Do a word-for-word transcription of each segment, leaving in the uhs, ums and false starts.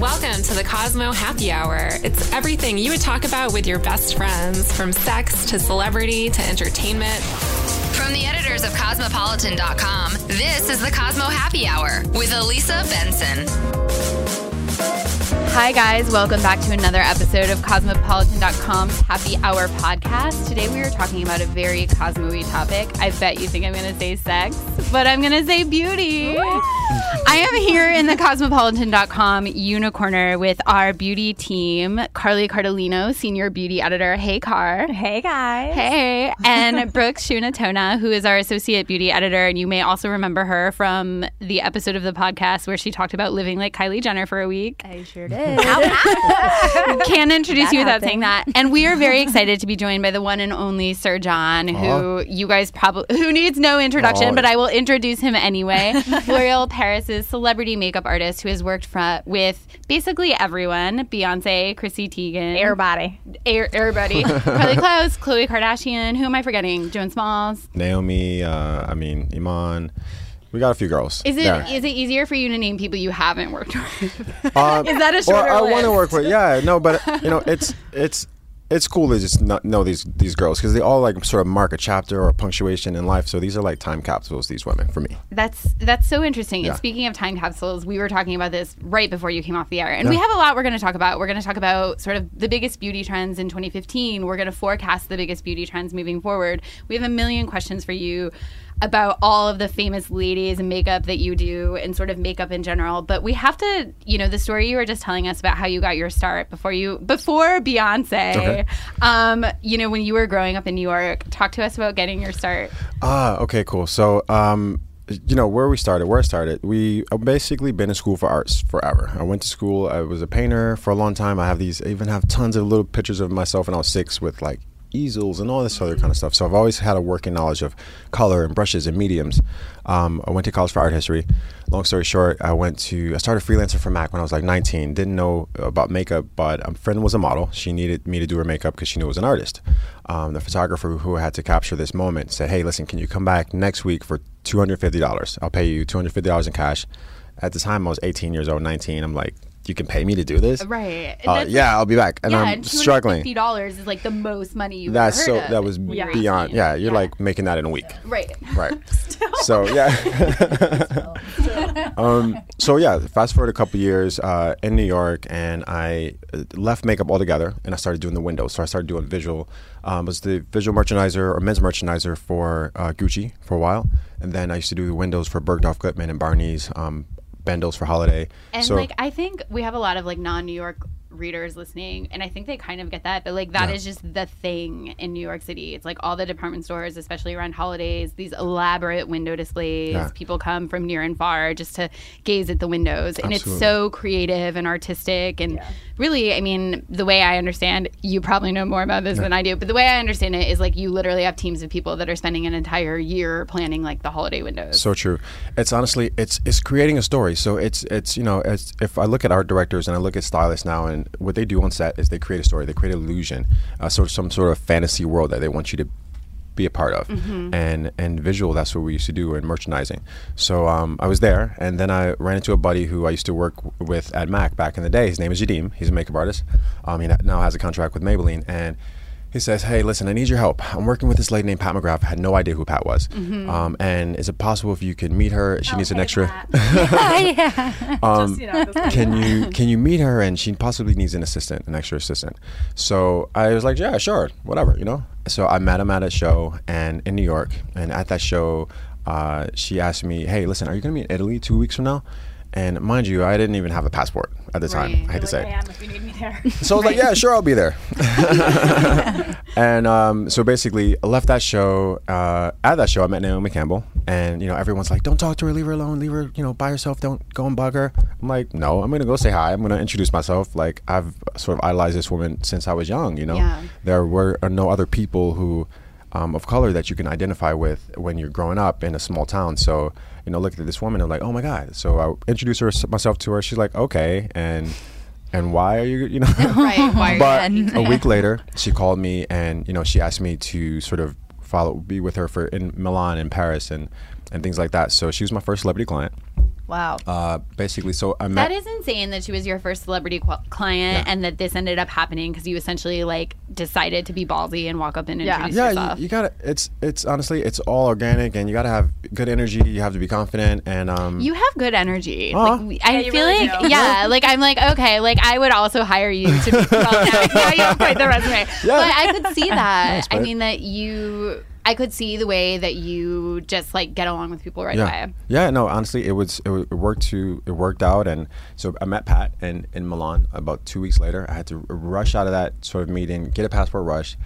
Welcome to the Cosmo Happy Hour. It's everything you would talk about with your best friends, from sex to celebrity to entertainment. From the editors of Cosmopolitan dot com, this is the Cosmo Happy Hour with Alisa Benson. Hi guys, welcome back to another episode of Cosmopolitan dot com's Happy Hour podcast. Today we are talking about a very Cosmo-y topic. I bet you think I'm going to say sex, but I'm going to say beauty. I am here in the Cosmopolitan dot com unicorner with our beauty team, Carly Cardellino, senior beauty editor. Hey, Car. Hey, guys. Hey. And Brooke Shunatona, who is our associate beauty editor, and you may also remember her from the episode of the podcast where she talked about living like Kylie Jenner for a week. I sure did. Can't introduce that you without happened. saying that. And we are very excited to be joined by the one and only Sir John, who uh, you guys probably who needs no introduction, uh, but I will introduce him anyway. L'Oreal Paris's celebrity makeup artist who has worked fr- with basically everyone: Beyonce, Chrissy Teigen, everybody, Air, everybody, Carly Close, Khloe Kardashian. Who am I forgetting? Joan Smalls, Naomi. Uh, I mean, Iman. We got a few girls. Is it there. Is it easier for you to name people you haven't worked with? Um, is that a shorter well, I list? I want to work with. Yeah, no, but you know, it's it's it's cool to just not know these these girls because they all like sort of mark a chapter or a punctuation in life. So these are like time capsules. These women for me. That's that's so interesting. Yeah. And speaking of time capsules, we were talking about this right before you came off the air, and yeah. we have a lot we're going to talk about. We're going to talk about sort of the biggest beauty trends in twenty fifteen. We're going to forecast the biggest beauty trends moving forward. We have a million questions for you about all of the famous ladies and makeup that you do and sort of makeup in general. But we have to, you know, the story you were just telling us about how you got your start before you, before Beyonce, okay. um, you know, when you were growing up in New York. Talk to us about getting your start. Ah, uh, okay, cool. So, um, you know, where we started, where I started, we basically been in school for arts forever. I went to school. I was a painter for a long time. I have these, I even have tons of little pictures of myself when I was six with like easels and all this other kind of stuff. So I've always had a working knowledge of color and brushes and mediums. Um, I went to college for art history. Long story short, I went to, I started freelancing for MAC when I was like nineteen. Didn't know about makeup, but a friend was a model. She needed me to do her makeup because she knew I was an artist. Um, the photographer who had to capture this moment said, "Hey, listen, can you come back next week for two hundred fifty dollars? I'll pay you two hundred fifty dollars in cash." At the time, I was eighteen years old, nineteen. I'm like, you can pay me to do this? Right. Uh, yeah, I'll be back. And yeah, I'm struggling. two hundred fifty dollars is like the most money you've That's ever heard so, of. That was yeah. beyond. Yeah, you're yeah. like making that in a week. Right. Right. So, yeah. Still. Still. um, so, yeah, fast forward a couple years uh, in New York, and I left makeup altogether, and I started doing the windows. So I started doing visual. I um, was the visual merchandiser or men's merchandiser for uh, Gucci for a while. And then I used to do the windows for Bergdorf Goodman and Barney's. Um, Bendel's for holiday. And so, like, I think we have a lot of like non-New York readers listening, and I think they kind of get that, but like that yeah. is just the thing in New York City. It's like all the department stores, especially around holidays, these elaborate window displays. Yeah. People come from near and far just to gaze at the windows. And Absolutely. It's so creative and artistic and yeah. really, I mean, the way I understand, you probably know more about this yeah. than I do, but the way I understand it is like you literally have teams of people that are spending an entire year planning like the holiday windows. So true. It's honestly, it's it's creating a story. So it's, it's you know, it's, if I look at art directors and I look at stylists now, and what they do on set is they create a story, they create an illusion, uh, sort of some sort of fantasy world that they want you to be a part of. Mm-hmm. And and visual, that's what we used to do in merchandising. So um, I was there, and then I ran into a buddy who I used to work with at MAC back in the day. His name is Yadim. He's a makeup artist. Um, he now has a contract with Maybelline, and he says, "Hey, listen, I need your help. I'm working with this lady named Pat McGrath." I had no idea who Pat was. Mm-hmm. Um, and is it possible if you could meet her? She oh, needs an hey, extra. yeah, yeah. um, Just, you know, can you can you meet her? And she possibly needs an assistant, an extra assistant. So I was like, yeah, sure, whatever, you know. So I met him at a show and in New York, and at that show, uh, she asked me, "Hey, listen, are you gonna be in Italy two weeks from now?" And mind you, I didn't even have a passport at the time. Right. I hate You're to say. Like, I am, if you need me there. So I was right. like, yeah, sure, I'll be there. And um, so basically, I left that show. Uh, at that show, I met Naomi Campbell, and you know, everyone's like, "Don't talk to her, leave her alone, leave her, you know, by herself. Don't go and bug her." I'm like, "No, I'm gonna go say hi. I'm gonna introduce myself. Like, I've sort of idolized this woman since I was young. You know, yeah. there were no other people who." Um, of color that you can identify with when you're growing up in a small town. So, you know, look at this woman and like, oh my God. So I introduced her, myself to her. She's like, okay. And and why are you, you know? Right, why but you a week later, she called me and, you know, she asked me to sort of follow, be with her for in Milan and Paris and, and things like that. So she was my first celebrity client. Wow. Uh, basically, so I met... That is insane that she was your first celebrity qu- client yeah. and that this ended up happening because you essentially, like, decided to be ballsy and walk up and yeah. introduce yeah, yourself. Yeah, you, you gotta... It's, it's honestly, it's all organic and you gotta have good energy. You have to be confident and... Um, you have good energy. Uh-huh. Like, I yeah, feel really like... Do. Yeah, like, I'm like, okay, like, I would also hire you to be... Well, now, now you have quite the resume. Yeah. But I could see that. Nice, I mean, that you... I could see the way that you just like get along with people right yeah. away. Yeah, no, honestly, it was it worked to it worked out, and so I met Pat in, in Milan about two weeks later. I had to rush out of that sort of meeting, get a passport rush.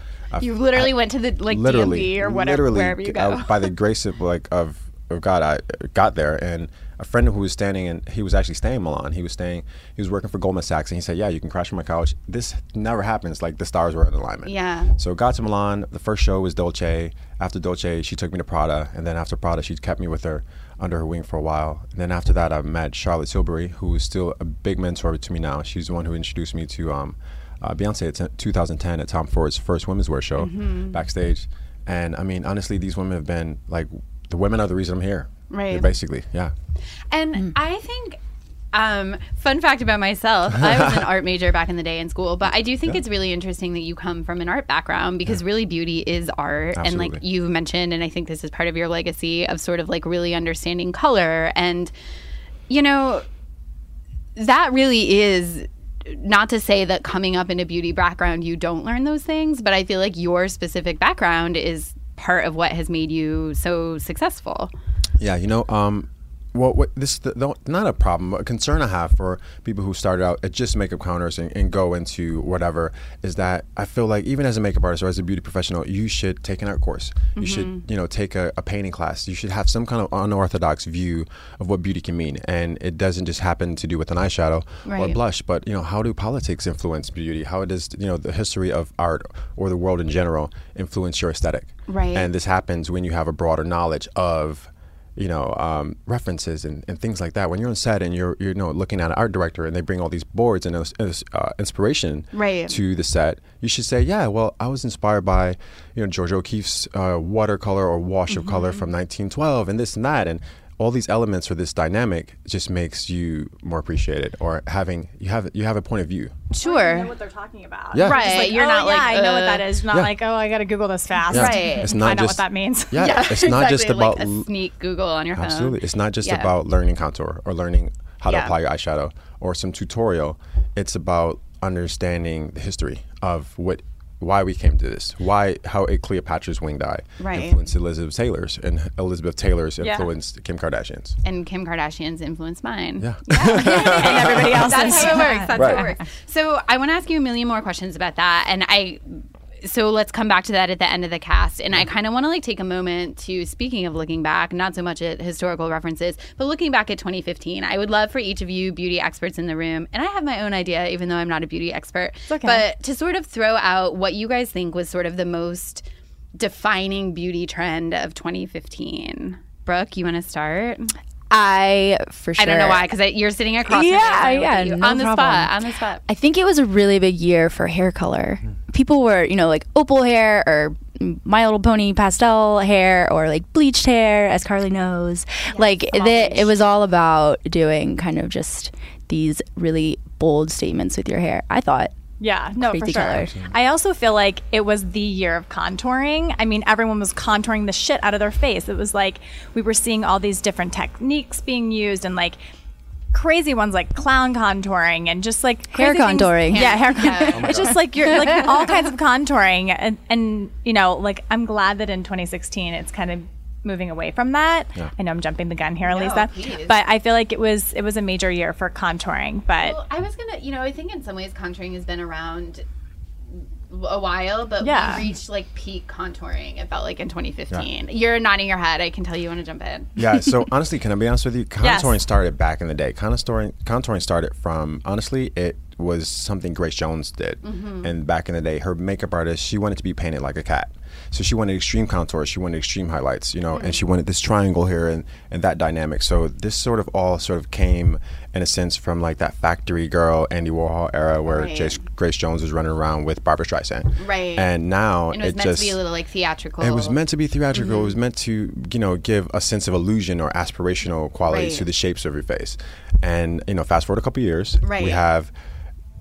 You literally I, went to the like D M V or whatever, wherever you go. I, by the grace of like of, of God, I got there, and a friend who was standing and he was actually staying in Milan. He was staying. He was working for Goldman Sachs, and he said, "Yeah, you can crash on my couch." This never happens. Like the stars were in alignment. Yeah. So got to Milan. The first show was Dolce. After Dolce, she took me to Prada, and then after Prada, she kept me with her under her wing for a while. And then after that, I met Charlotte Tilbury, who is still a big mentor to me now. She's the one who introduced me to um, uh, Beyonce in two thousand ten at Tom Ford's first women's wear show, mm-hmm. backstage. And I mean, honestly, these women have been like the women are the reason I'm here. Right. Basically, yeah. And mm. I think, um, fun fact about myself, I was an art major back in the day in school, but I do think yeah. it's really interesting that you come from an art background because yeah. really beauty is art. Absolutely. And like you've mentioned, and I think this is part of your legacy of sort of like really understanding color. And, you know, that really is... Not to say that coming up in a beauty background, you don't learn those things, but I feel like your specific background is part of what has made you so successful. Yeah, you know, um, well, what, this the, not a problem, but a concern I have for people who started out at just makeup counters and, and go into whatever is that I feel like even as a makeup artist or as a beauty professional, you should take an art course. You mm-hmm. should, you know, take a, a painting class. You should have some kind of unorthodox view of what beauty can mean. And it doesn't just happen to do with an eyeshadow right. or blush, but, you know, how do politics influence beauty? How does, you know, the history of art or the world in general influence your aesthetic? Right. And this happens when you have a broader knowledge of... you know, um, references and, and things like that. When you're on set and you're, you know, looking at an art director and they bring all these boards and uh, inspiration right. to the set, you should say, yeah, well, I was inspired by, you know, George O'Keeffe's uh, watercolor or wash mm-hmm. of color from nineteen twelve and this and that. And all these elements or this dynamic just makes you more appreciated or having, you have you have a point of view. Sure. You know what they're talking about. Yeah. Right. Like, you're oh, not yeah, like, uh, I know what that is. You're not yeah. like, oh, I got to Google this fast. Yeah. Right. It's not I know just, what that means. Yeah. yeah. It's not exactly, just about. Like a sneak Google on your phone. Absolutely. It's not just yeah. about learning contour or learning how to yeah. apply your eyeshadow or some tutorial. It's about understanding the history of what why we came to this, why, how it, Cleopatra's winged eye right. influenced Elizabeth Taylor's and Elizabeth Taylor's influenced yeah. Kim Kardashian's. And Kim Kardashian's influenced mine. Yeah. yeah. And everybody else's. That's how it works. That's right. how it works. So I want to ask you a million more questions about that. And I, so let's come back to that at the end of the cast. And I kind of want to like take a moment to, speaking of looking back, not so much at historical references, but looking back at twenty fifteen, I would love for each of you beauty experts in the room, and I have my own idea, even though I'm not a beauty expert, okay. but to sort of throw out what you guys think was sort of the most defining beauty trend of twenty fifteen. Brooke, you want to start? I, for sure. I don't know why, because you're sitting across yeah, me. Yeah, yeah, no On the problem. spot, on the spot. I think it was a really big year for hair color. People were, you know, like opal hair or My Little Pony pastel hair or like bleached hair, as Carly knows. Yes, like, the, it was all about doing kind of just these really bold statements with your hair, I thought. Yeah, no, for sure. Color. I also feel like it was the year of contouring. I mean, everyone was contouring the shit out of their face. It was like we were seeing all these different techniques being used and like crazy ones like clown contouring and just like hair contouring. Things. Yeah, hair contouring. Yeah. Oh it's just like you're like all kinds of contouring. And, and, you know, like I'm glad that in twenty sixteen it's kind of moving away from that. Yeah. I know I'm jumping the gun here, Alisa, no, but I feel like it was it was a major year for contouring. But well, I was gonna, you know, I think in some ways contouring has been around a while, but yeah. we reached like peak contouring. It felt like in twenty fifteen. Yeah. You're nodding your head. I can tell you want to jump in. Yeah. So honestly, can I be honest with you? Contouring yes. started back in the day. Contouring contouring started from honestly it. was something Grace Jones did. Mm-hmm. And back in the day, her makeup artist, she wanted to be painted like a cat. So she wanted extreme contours, she wanted extreme highlights, you know, mm-hmm. and she wanted this triangle here and, and that dynamic. So this sort of all sort of came, in a sense, from like that factory girl, Andy Warhol era where right. Jace, Grace Jones was running around with Barbra Streisand. Right. And now and it was it meant just, to be a little like theatrical. It was meant to be theatrical. Mm-hmm. It was meant to, you know, give a sense of illusion or aspirational quality right. to the shapes of your face. And, you know, fast forward a couple years, right. we have...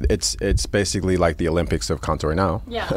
It's it's basically like the Olympics of contour now. Yeah,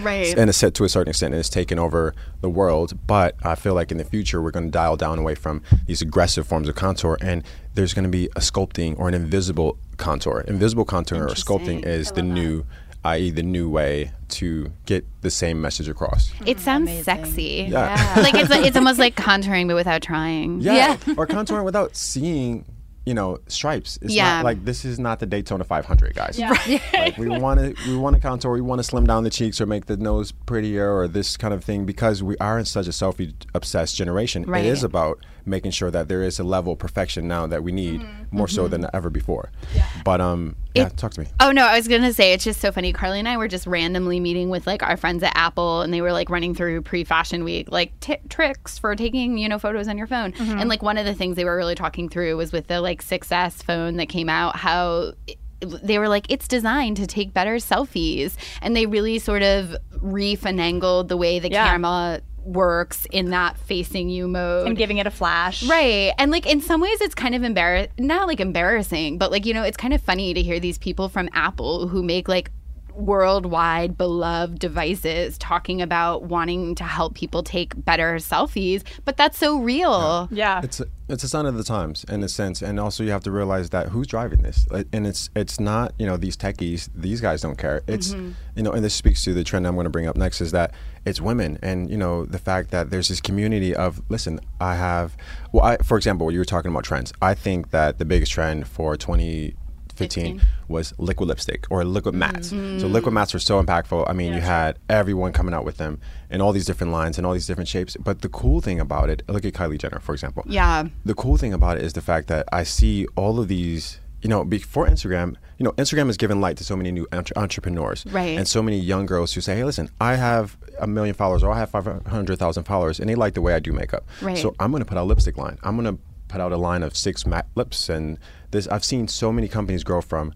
right. And it's set to a certain extent, and it's taken over the world. But I feel like in the future, we're going to dial down away from these aggressive forms of contour, and there's going to be a sculpting or an invisible contour. Invisible contour or sculpting is the new... That. that is the new way to get the same message across. It sounds Amazing. sexy. Yeah. yeah. Like it's it's almost like contouring, but without trying. Yeah, yeah. Or contouring without seeing... You know, stripes. It's yeah. not like this is not the Daytona five hundred, guys. Yeah. Right. Like, we want to, we want to contour. We want to slim down the cheeks or make the nose prettier or this kind of thing because we are in such a selfie-obsessed generation. Right. It is about making sure that there is a level of perfection now that we need mm-hmm. more mm-hmm. so than ever before. Yeah. But um, it, yeah, talk to me. Oh no, I was gonna say it's just so funny. Carly and I were just randomly meeting with like our friends at Apple, and they were like running through pre-Fashion Week like t- tricks for taking you know photos on your phone. Mm-hmm. And like one of the things they were really talking through was with the like six S phone that came out, how. It, they were like, it's designed to take better selfies. And they really sort of refinangled the way the yeah. camera works in that facing you mode. And giving it a flash. Right. And like in some ways it's kind of embarrassing, not like embarrassing, but like, you know, it's kind of funny to hear these people from Apple who make like worldwide beloved devices talking about wanting to help people take better selfies, but that's so real. Yeah, yeah. It's a, it's a sign of the times in a sense, and also you have to realize that who's driving this, and it's it's not you know these techies. These guys don't care. It's mm-hmm. you know, and this speaks to the trend I'm going to bring up next is that it's women, and you know the fact that there's this community of listen. I have well, I for example, you were talking about trends. I think that the biggest trend for twenty. fifteen was liquid lipstick or liquid mattes. Mm-hmm. So liquid mattes were so impactful. I mean, yeah, you had everyone coming out with them in all these different lines and all these different shapes. But the cool thing about it, look at Kylie Jenner, for example. Yeah. The cool thing about it is the fact that I see all of these, you know, before Instagram, you know, Instagram has given light to so many new entre- entrepreneurs. Right. And so many young girls who say, hey, listen, I have a million followers or I have five hundred thousand followers and they like the way I do makeup. Right. So I'm going to put out a lipstick line. I'm going to put out a line of six matte lips and this I've seen so many companies grow from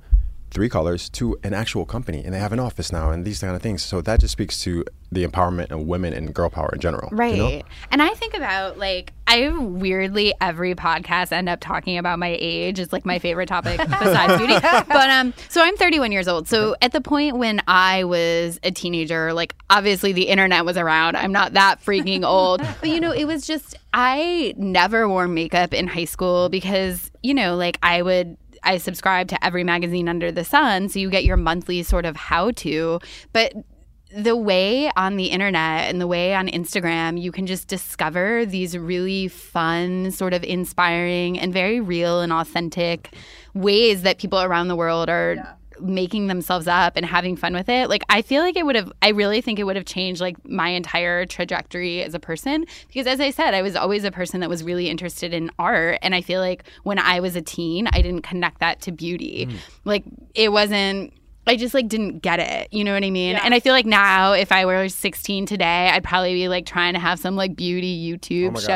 three colors to an actual company and they have an office now and these kind of things. So that just speaks to the empowerment of women and girl power in general. Right. You know? And I think about like I weirdly every podcast end up talking about my age. It's like my favorite topic besides beauty. But um so I'm thirty-one years old. So at the point when I was a teenager, like obviously the internet was around. I'm not that freaking old. But you know, it was just I never wore makeup in high school because, you know, like I would I subscribe to every magazine under the sun, so you get your monthly sort of how-to. But the way on the internet and the way on Instagram, you can just discover these really fun, sort of inspiring and very real and authentic ways that people around the world are yeah. making themselves up and having fun with it. Like, I feel like it would have, I really think it would have changed like my entire trajectory as a person. Because as I said, I was always a person that was really interested in art. And I feel like when I was a teen, I didn't connect that to beauty. Mm. Like it wasn't, I just like didn't get it. You know what I mean? Yeah. And I feel like now if I were sixteen today, I'd probably be like trying to have some like beauty YouTube oh show.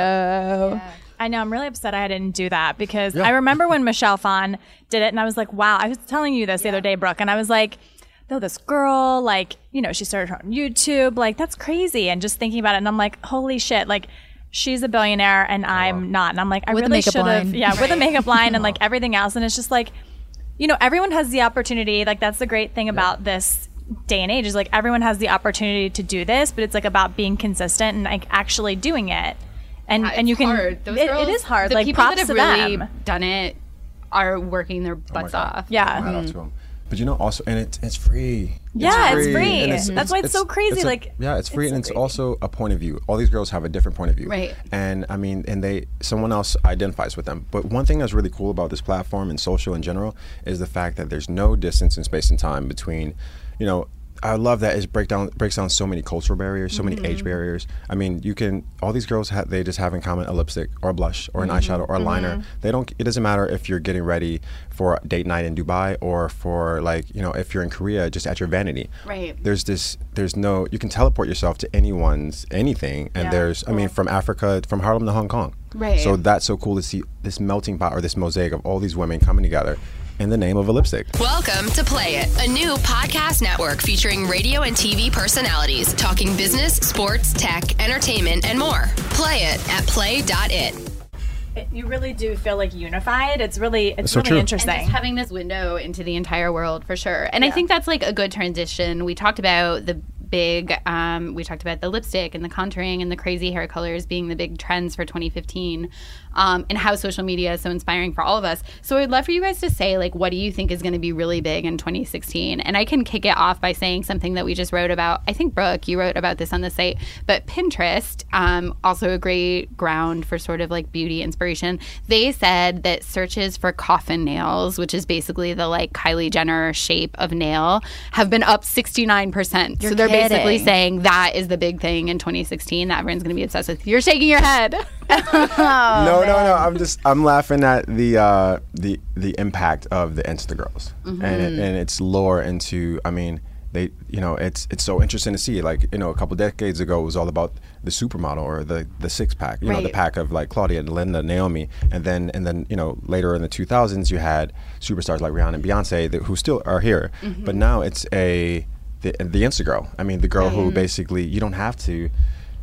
Yeah. I know. I'm really upset I didn't do that because yeah. I remember when Michelle Phan did it and I was like, wow, I was telling you this the yeah. other day, Brooke. And I was like, no, this girl, like, you know, she started her on YouTube. Like, that's crazy. And just thinking about it. And I'm like, holy shit. Like, she's a billionaire and I'm oh. not. And I'm like, I with really should have. Yeah, with a makeup line and like everything else. And it's just like, you know, everyone has the opportunity. Like, that's the great thing yeah. about this day and age is like everyone has the opportunity to do this, but it's like about being consistent and like actually doing it. And, yeah, and you can, it, girls, it is hard. The like, people props that have really them. done it are working their butts oh off. Yeah. Mm-hmm. But you know, also, and it's it's free. Yeah, it's free. It's free. It's, mm-hmm. That's why it's, it's so crazy. It's a, like, yeah, it's free, it's and so it's crazy. Also a point of view. All these girls have a different point of view, right? And I mean, and they someone else identifies with them. But one thing that's really cool about this platform and social in general is the fact that there's no distance in space and time between, you know. I love that it breaks down breaks down so many cultural barriers, so many mm-hmm. age barriers. I mean, you can all these girls ha- they just have in common a lipstick or a blush or an mm-hmm. eyeshadow or a mm-hmm. liner. They don't. It doesn't matter if you're getting ready for date night in Dubai or for like you know if you're in Korea just at your vanity. Right. There's this. There's no. You can teleport yourself to anyone's anything, and yeah. there's. I mean, from Africa, from Harlem to Hong Kong. Right. So that's so cool to see this melting pot or this mosaic of all these women coming together. In the name of a lipstick. Welcome to Play It, a new podcast network featuring radio and T V personalities talking business, sports, tech, entertainment, and more. Play it at play dot it. It, you really do feel like unified. It's really, it's so really true. Interesting. And just having this window into the entire world for sure. And yeah. I think that's like a good transition. We talked about the big, um, we talked about the lipstick and the contouring and the crazy hair colors being the big trends for twenty fifteen, um, and how social media is so inspiring for all of us. So I'd love for you guys to say, like, what do you think is going to be really big in twenty sixteen? And I can kick it off by saying something that we just wrote about. I think, Brooke, you wrote about this on the site, but Pinterest, um, also a great ground for sort of like beauty inspiration. They said that searches for coffin nails, which is basically the like Kylie Jenner shape of nail, have been up sixty-nine percent. You're so they're kidding. Basically saying that is the big thing in twenty sixteen that everyone's going to be obsessed with. You're shaking your head. oh, no, man. no, no. I'm just I'm laughing at the uh, the the impact of the Insta girls mm-hmm. and it, and its lore into. I mean. They, you know, it's it's so interesting to see. Like, you know, a couple decades ago, it was all about the supermodel or the, the six pack. You right. know, the pack of like Claudia, Linda, Naomi, and then and then you know later in the two thousands, you had superstars like Rihanna and Beyonce that, who still are here. Mm-hmm. But now it's a the, the Insta girl. I mean, the girl mm-hmm. who basically you don't have to,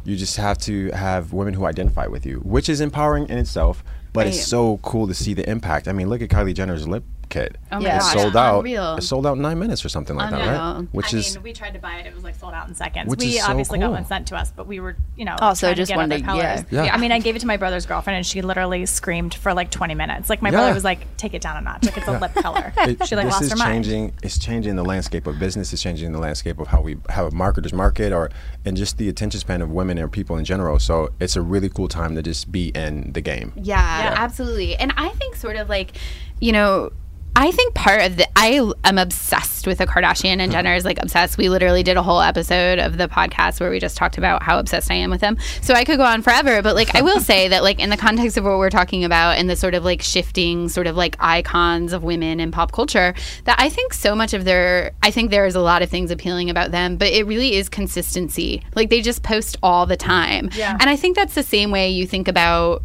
you just have to have women who identify with you, which is empowering in itself. But right. it's so cool to see the impact. I mean, look at Kylie Jenner's lip kit. Oh my gosh. It sold out. Unreal. It sold out in nine minutes or something like Unreal. That, right? Which I is. I mean, we tried to buy it. It was like sold out in seconds. Which we is obviously so cool. got one sent to us, but we were, you know, also trying just to get other colors. Yeah. Yeah. I mean, I gave it to my brother's girlfriend, and she literally screamed for like twenty minutes. Like my yeah. brother was like, "Take it down a notch. Like it's yeah. a lip color." It, she like this lost is her mind. Changing. It's changing the landscape of business. It's changing the landscape of how we have marketers market, or and just the attention span of women and people in general. So it's a really cool time to just be in the game. Yeah, yeah. absolutely. And I think sort of like, you know. I think part of the I am obsessed with the Kardashian and Jenner is like obsessed. We literally did a whole episode of the podcast where we just talked about how obsessed I am with them. So I could go on forever, but like I will say that like in the context of what we're talking about and the sort of like shifting sort of like icons of women in pop culture, that I think so much of their I think there is a lot of things appealing about them, but it really is consistency. Like they just post all the time. Yeah. And I think that's the same way you think about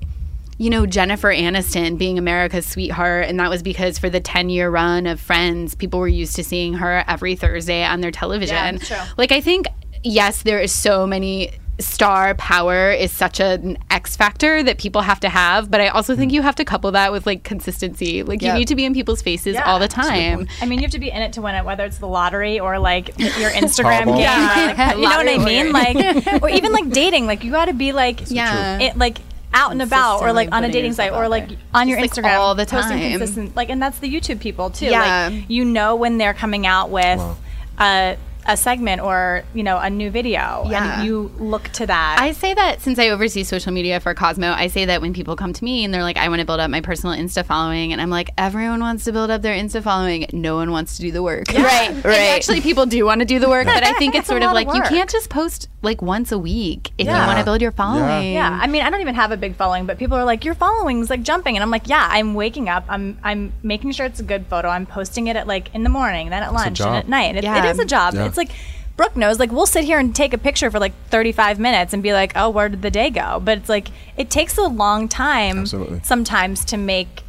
you know, Jennifer Aniston being America's sweetheart, and that was because for the ten-year run of Friends, people were used to seeing her every Thursday on their television. Yeah, that's true. Like, I think, yes, there is so many... Star power is such an X factor that people have to have, but I also think you have to couple that with like consistency. Like yep. you need to be in people's faces yeah. all the time. I mean, you have to be in it to win it, whether it's the lottery or like your Instagram game. Yeah. Like, you know what I mean? Like, or even like dating. Like you got to be like, that's yeah, it, like. out and about or like on a dating site or like on your Instagram like all the time consistent, like and that's the YouTube people too yeah. like you know when they're coming out with wow. uh a segment or, you know, a new video. Yeah. And you look to that. I say that since I oversee social media for Cosmo, I say that when people come to me and they're like, I want to build up my personal Insta following. And I'm like, everyone wants to build up their Insta following. No one wants to do the work. Yeah. Right. Right. And actually, people do want to do the work. But I think it's sort of like, of you can't just post like once a week if yeah. you want to build your following. Yeah. yeah. I mean, I don't even have a big following, but people are like, your following's like jumping. And I'm like, yeah, I'm waking up. I'm I'm making sure it's a good photo. I'm posting it at like in the morning, then at lunch and at night. It, yeah. it is a job. Yeah. It's It's like Brooke knows, like we'll sit here and take a picture for like thirty-five minutes and be like, oh, where did the day go? But it's like it takes a long time Absolutely. Sometimes to make,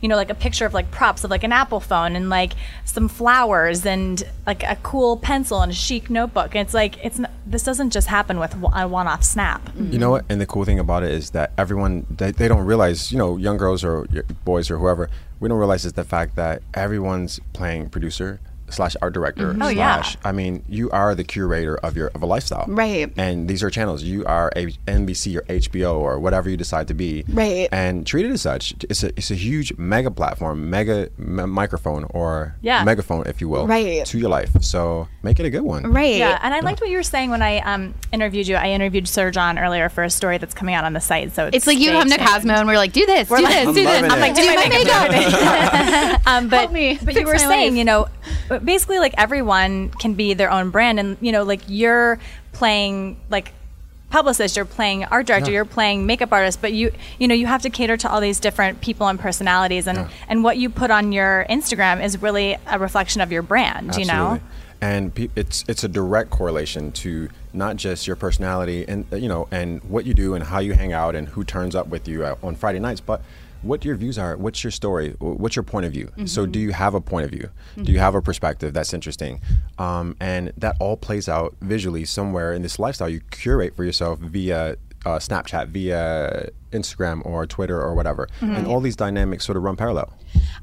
you know, like a picture of like props of like an Apple phone and like some flowers and like a cool pencil and a chic notebook. And it's like it's not, this doesn't just happen with a one-off snap. Mm-hmm. You know what? And the cool thing about it is that everyone, they, they don't realize, you know, young girls or boys or whoever, we don't realize is the fact that everyone's playing producer. slash art director mm-hmm. oh, slash yeah. I mean, you are the curator of your of a lifestyle, right? And these are channels. You are a N B C or H B O or whatever you decide to be, right? And treat it as such. It's a it's a huge mega platform, mega m microphone or yeah. megaphone, if you will, right? To your life, so make it a good one, right? Yeah, and I liked what you were saying when I um interviewed you. I interviewed Sir John earlier for a story that's coming out on the site, so it's, it's like you come to Cosmo and we're like, do this, we're do like, this, do this. I'm like, do, do my, my makeup. makeup. um, but Help me. but you were saying, life. you know. But basically, like, everyone can be their own brand, and you know, like, you're playing like publicist, you're playing art director, yeah. you're playing makeup artist, but you you know you have to cater to all these different people and personalities, and yeah. and what you put on your Instagram is really a reflection of your brand. Absolutely. You know, and pe it's it's a direct correlation to not just your personality and you know and what you do and how you hang out and who turns up with you on Friday nights, but what your views are, what's your story, what's your point of view? Mm-hmm. So do you have a point of view? Mm-hmm. Do you have a perspective that's interesting? Um, and that all plays out visually somewhere in this lifestyle you curate for yourself via uh, Snapchat, via Instagram or Twitter or whatever. Mm-hmm. And all these dynamics sort of run parallel.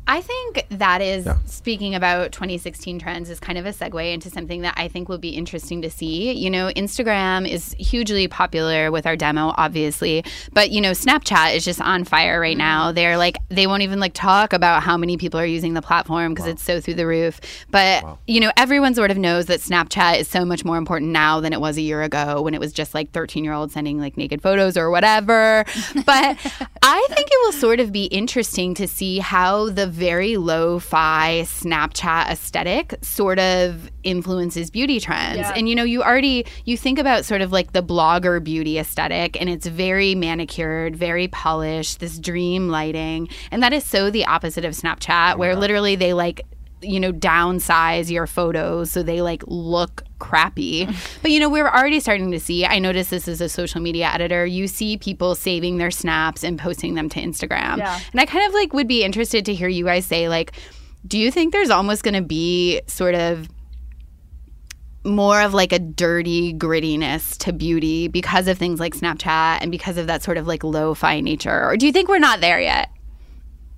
I think that is, yeah. speaking about twenty sixteen trends is kind of a segue into something that I think will be interesting to see. You know, Instagram is hugely popular with our demo, obviously. But, you know, Snapchat is just on fire right now. They're like, they won't even like talk about how many people are using the platform because wow. it's so through the roof. But, wow. you know, everyone sort of knows that Snapchat is so much more important now than it was a year ago when it was just like thirteen year olds sending like naked photos or whatever. But I think it will sort of be interesting to see how the very lo-fi Snapchat aesthetic sort of influences beauty trends. Yeah. And, you know, you already, you think about sort of like the blogger beauty aesthetic, and it's very manicured, very polished, this dream lighting. And that is so the opposite of Snapchat, where yeah. literally they like, you know, downsize your photos so they like look crappy. But, you know, we're already starting to see, I noticed this as a social media editor, you see people saving their snaps and posting them to Instagram. Yeah. And I kind of like would be interested to hear you guys say, like, do you think there's almost going to be sort of more of like a dirty grittiness to beauty because of things like Snapchat and because of that sort of like lo-fi nature? Or do you think we're not there yet?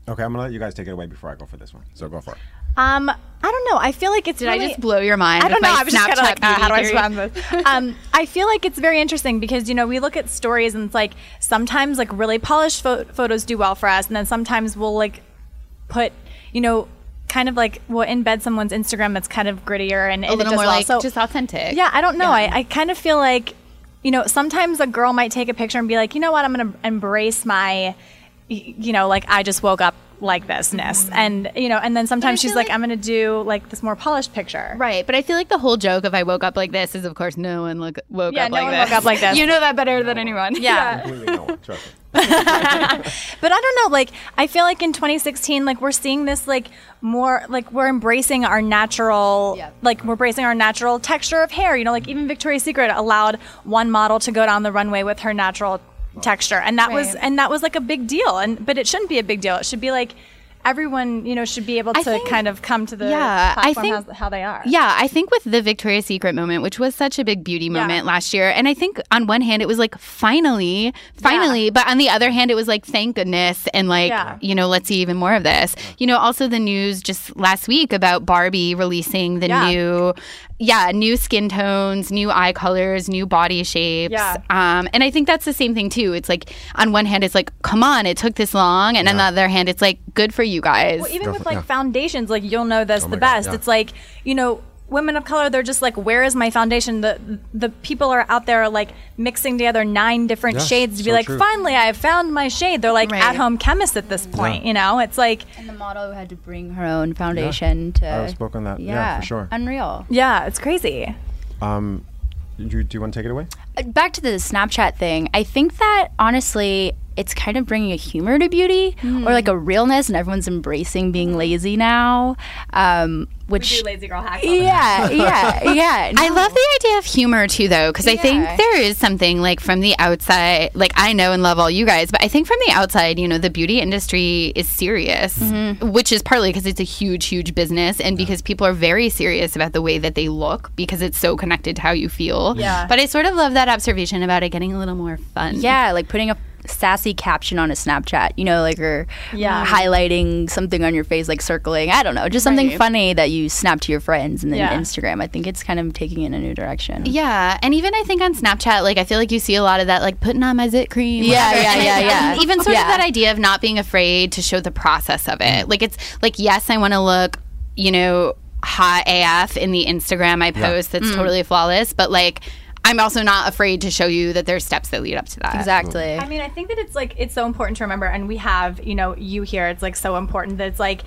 Okay, I'm gonna let you guys take it away before I go for this one. So go for it. Um, I don't know. I feel like it's. Did really, I just blow your mind? I don't know. I was Snapchat just kind of like, uh, how do I respond to this? um, I feel like it's very interesting because you know we look at stories and it's like sometimes like really polished fo photos do well for us, and then sometimes we'll like put you know kind of like we'll embed someone's Instagram that's kind of grittier and a and little it more well. like so, just authentic. Yeah, I don't know. Yeah. I I kind of feel like you know sometimes a girl might take a picture and be like, you know what, I'm gonna embrace my, you know, like I just woke up like thisness, mm-hmm. and you know, and then sometimes she's like, like, I'm gonna do like this more polished picture, right? But I feel like the whole joke of I woke up like this is, of course, no one look woke yeah, up no like one this. woke up like this. You know that better no than one. anyone. Yeah, completely no one. Trust me. But I don't know. Like, I feel like in twenty sixteen, like we're seeing this, like more, like we're embracing our natural, yep. like we're embracing our natural texture of hair. You know, like even Victoria's Secret allowed one model to go down the runway with her natural texture, and that right. was and that was like a big deal, and but it shouldn't be a big deal. It should be like everyone, you know, should be able to think, kind of come to the yeah, platform I think, how, how they are. Yeah, I think with the Victoria's Secret moment, which was such a big beauty moment yeah. last year, and I think on one hand it was like, finally, finally, yeah. but on the other hand it was like, thank goodness, and like, yeah. you know, let's see even more of this. You know, also the news just last week about Barbie releasing the yeah. new, yeah, new skin tones, new eye colors, new body shapes. Yeah. Um, and I think that's the same thing too. It's like, on one hand it's like, come on, it took this long, and yeah. on the other hand it's like, good for you. You guys. Well, even with like yeah. foundations, like you'll know that's oh the best. God, yeah. It's like, you know, women of color, they're just like, where is my foundation? The the people are out there like mixing together nine different yes, shades to so be like, true. finally, I have found my shade. They're like right. at-home chemists at this point, yeah. you know? It's like... And the model who had to bring her own foundation yeah. to... I spoke on that. Yeah, yeah, for sure. Unreal. Yeah, it's crazy. Um, do, do you want to take it away? Back to the Snapchat thing. I think that, honestly... it's kind of bringing a humor to beauty mm. or like a realness, and everyone's embracing being lazy now. Um, which we do lazy girl hacks. Yeah, yeah, yeah. No. I love the idea of humor too, though, because yeah. I think there is something like from the outside, like I know and love all you guys, but I think from the outside, you know, the beauty industry is serious, mm-hmm. which is partly because it's a huge, huge business and because people are very serious about the way that they look because it's so connected to how you feel. Yeah. But I sort of love that observation about it getting a little more fun. Yeah, like putting a sassy caption on a Snapchat, you know, like, or yeah. highlighting something on your face, like circling, I don't know, just something right. funny that you snap to your friends, and then yeah. Instagram, I think it's kind of taking it in a new direction. Yeah, and even I think on Snapchat, like, I feel like you see a lot of that, like, putting on my zit cream. Yeah, yeah, yeah, yeah. Even sort yeah. of that idea of not being afraid to show the process of it. Like, it's like, yes, I want to look, you know, hot A F in the Instagram I post yeah. that's mm. totally flawless, but, like, I'm also not afraid to show you that there's steps that lead up to that. Exactly. I mean, I think that it's, like, it's so important to remember, and we have, you know, you here, it's, like, so important that it's, like,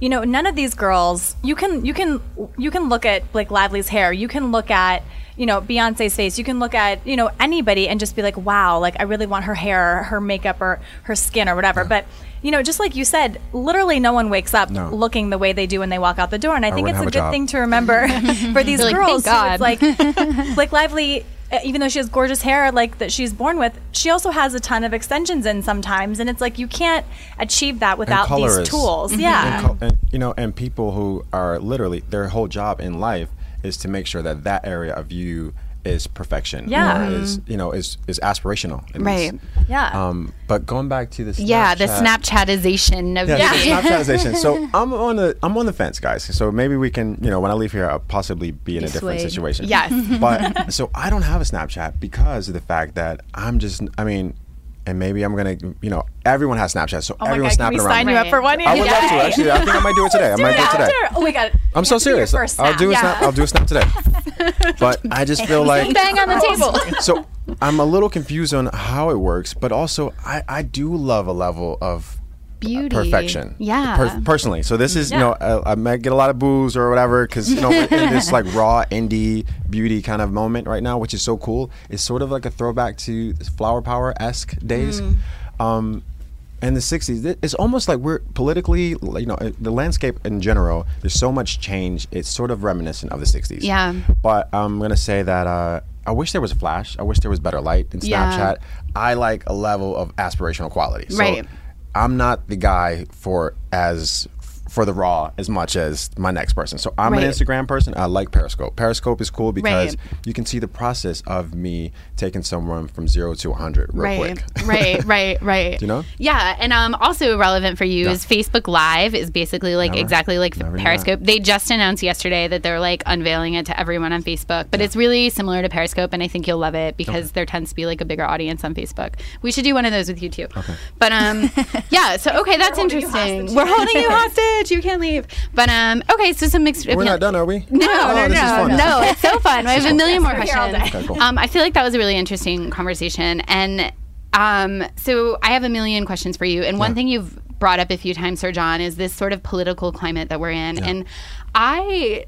you know, none of these girls, you can, you can, you can look at Blake Lively's hair, you can look at, you know, Beyonce's face, you can look at, you know, anybody and just be like, wow, like, I really want her hair, or her makeup, or her skin, or whatever, yeah. but... You know, just like you said, literally no one wakes up no. looking the way they do when they walk out the door. And I, I think it's a good job. thing to remember for these like, girls. Thank God. So it's like, Blake Lively, even though she has gorgeous hair like that she's born with, she also has a ton of extensions in sometimes. And it's like you can't achieve that without these tools. Mm-hmm. Yeah. And, and, you know, and people who are literally, their whole job in life is to make sure that that area of you is perfection, yeah, or is, you know, is is aspirational, right? Is. Yeah. Um, but going back to the Snapchat, yeah, the Snapchatization of yeah, yeah. The Snapchatization. So I'm on the I'm on the fence, guys. So maybe we can, you know, when I leave here, I'll possibly be in be a different swayed. situation. Yes. But so I don't have a Snapchat because of the fact that I'm just, I mean. And maybe I'm going to, you know, everyone has Snapchat, so oh everyone's snapping around. Can we sign you up for one? I would yeah. love to, actually. I think I might do it today. I might do it today. Oh, my God. I'm so serious. I'll do, a yeah. snap, I'll do a snap today. But I just feel like... Bang on the table. So I'm a little confused on how it works, but also I, I do love a level of beauty. Perfection. Yeah. Per- personally. So this is, yeah. you know, I, I might get a lot of boos or whatever because, you know, in this like raw indie beauty kind of moment right now, which is so cool. It's sort of like a throwback to Flower Power-esque days. Mm. Um, and the sixties, it's almost like we're politically, you know, the landscape in general, there's so much change. It's sort of reminiscent of the sixties. Yeah. But I'm going to say that uh, I wish there was a flash. I wish there was better light in Snapchat. Yeah. I like a level of aspirational quality. So right. I'm not the guy for as... for the raw as much as my next person. So I'm right. an Instagram person. I like Periscope. Periscope is cool because right. you can see the process of me taking someone from zero to one hundred real right. quick. right, right, right. Do you know? Yeah, and um, also relevant for you yeah. is Facebook Live is basically like never, exactly like Periscope. They just announced yesterday that they're like unveiling it to everyone on Facebook, but yeah. it's really similar to Periscope, and I think you'll love it because okay. there tends to be like a bigger audience on Facebook. We should do one of those with you too. Okay. But um, yeah, so okay, that's interesting. We're holding you hostage. You can't leave. But, um, okay, so some mixed... We're not done, are we? No, oh, no, no. No, no, it's so fun. I have a million more questions. Okay, cool. um, I feel like that was a really interesting conversation. And um, so I have a million questions for you. And one yeah. thing you've brought up a few times, Sir John, is this sort of political climate that we're in. Yeah. And I...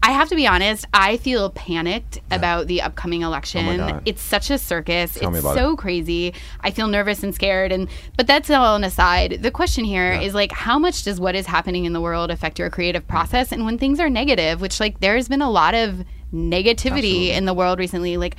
I have to be honest, I feel panicked yeah. about the upcoming election. Oh it's such a circus. Tell it's so it. crazy. I feel nervous and scared. And but that's all an aside. The question here yeah. is like, how much does what is happening in the world affect your creative process? And when things are negative, which like there's been a lot of negativity Absolutely. in the world recently, like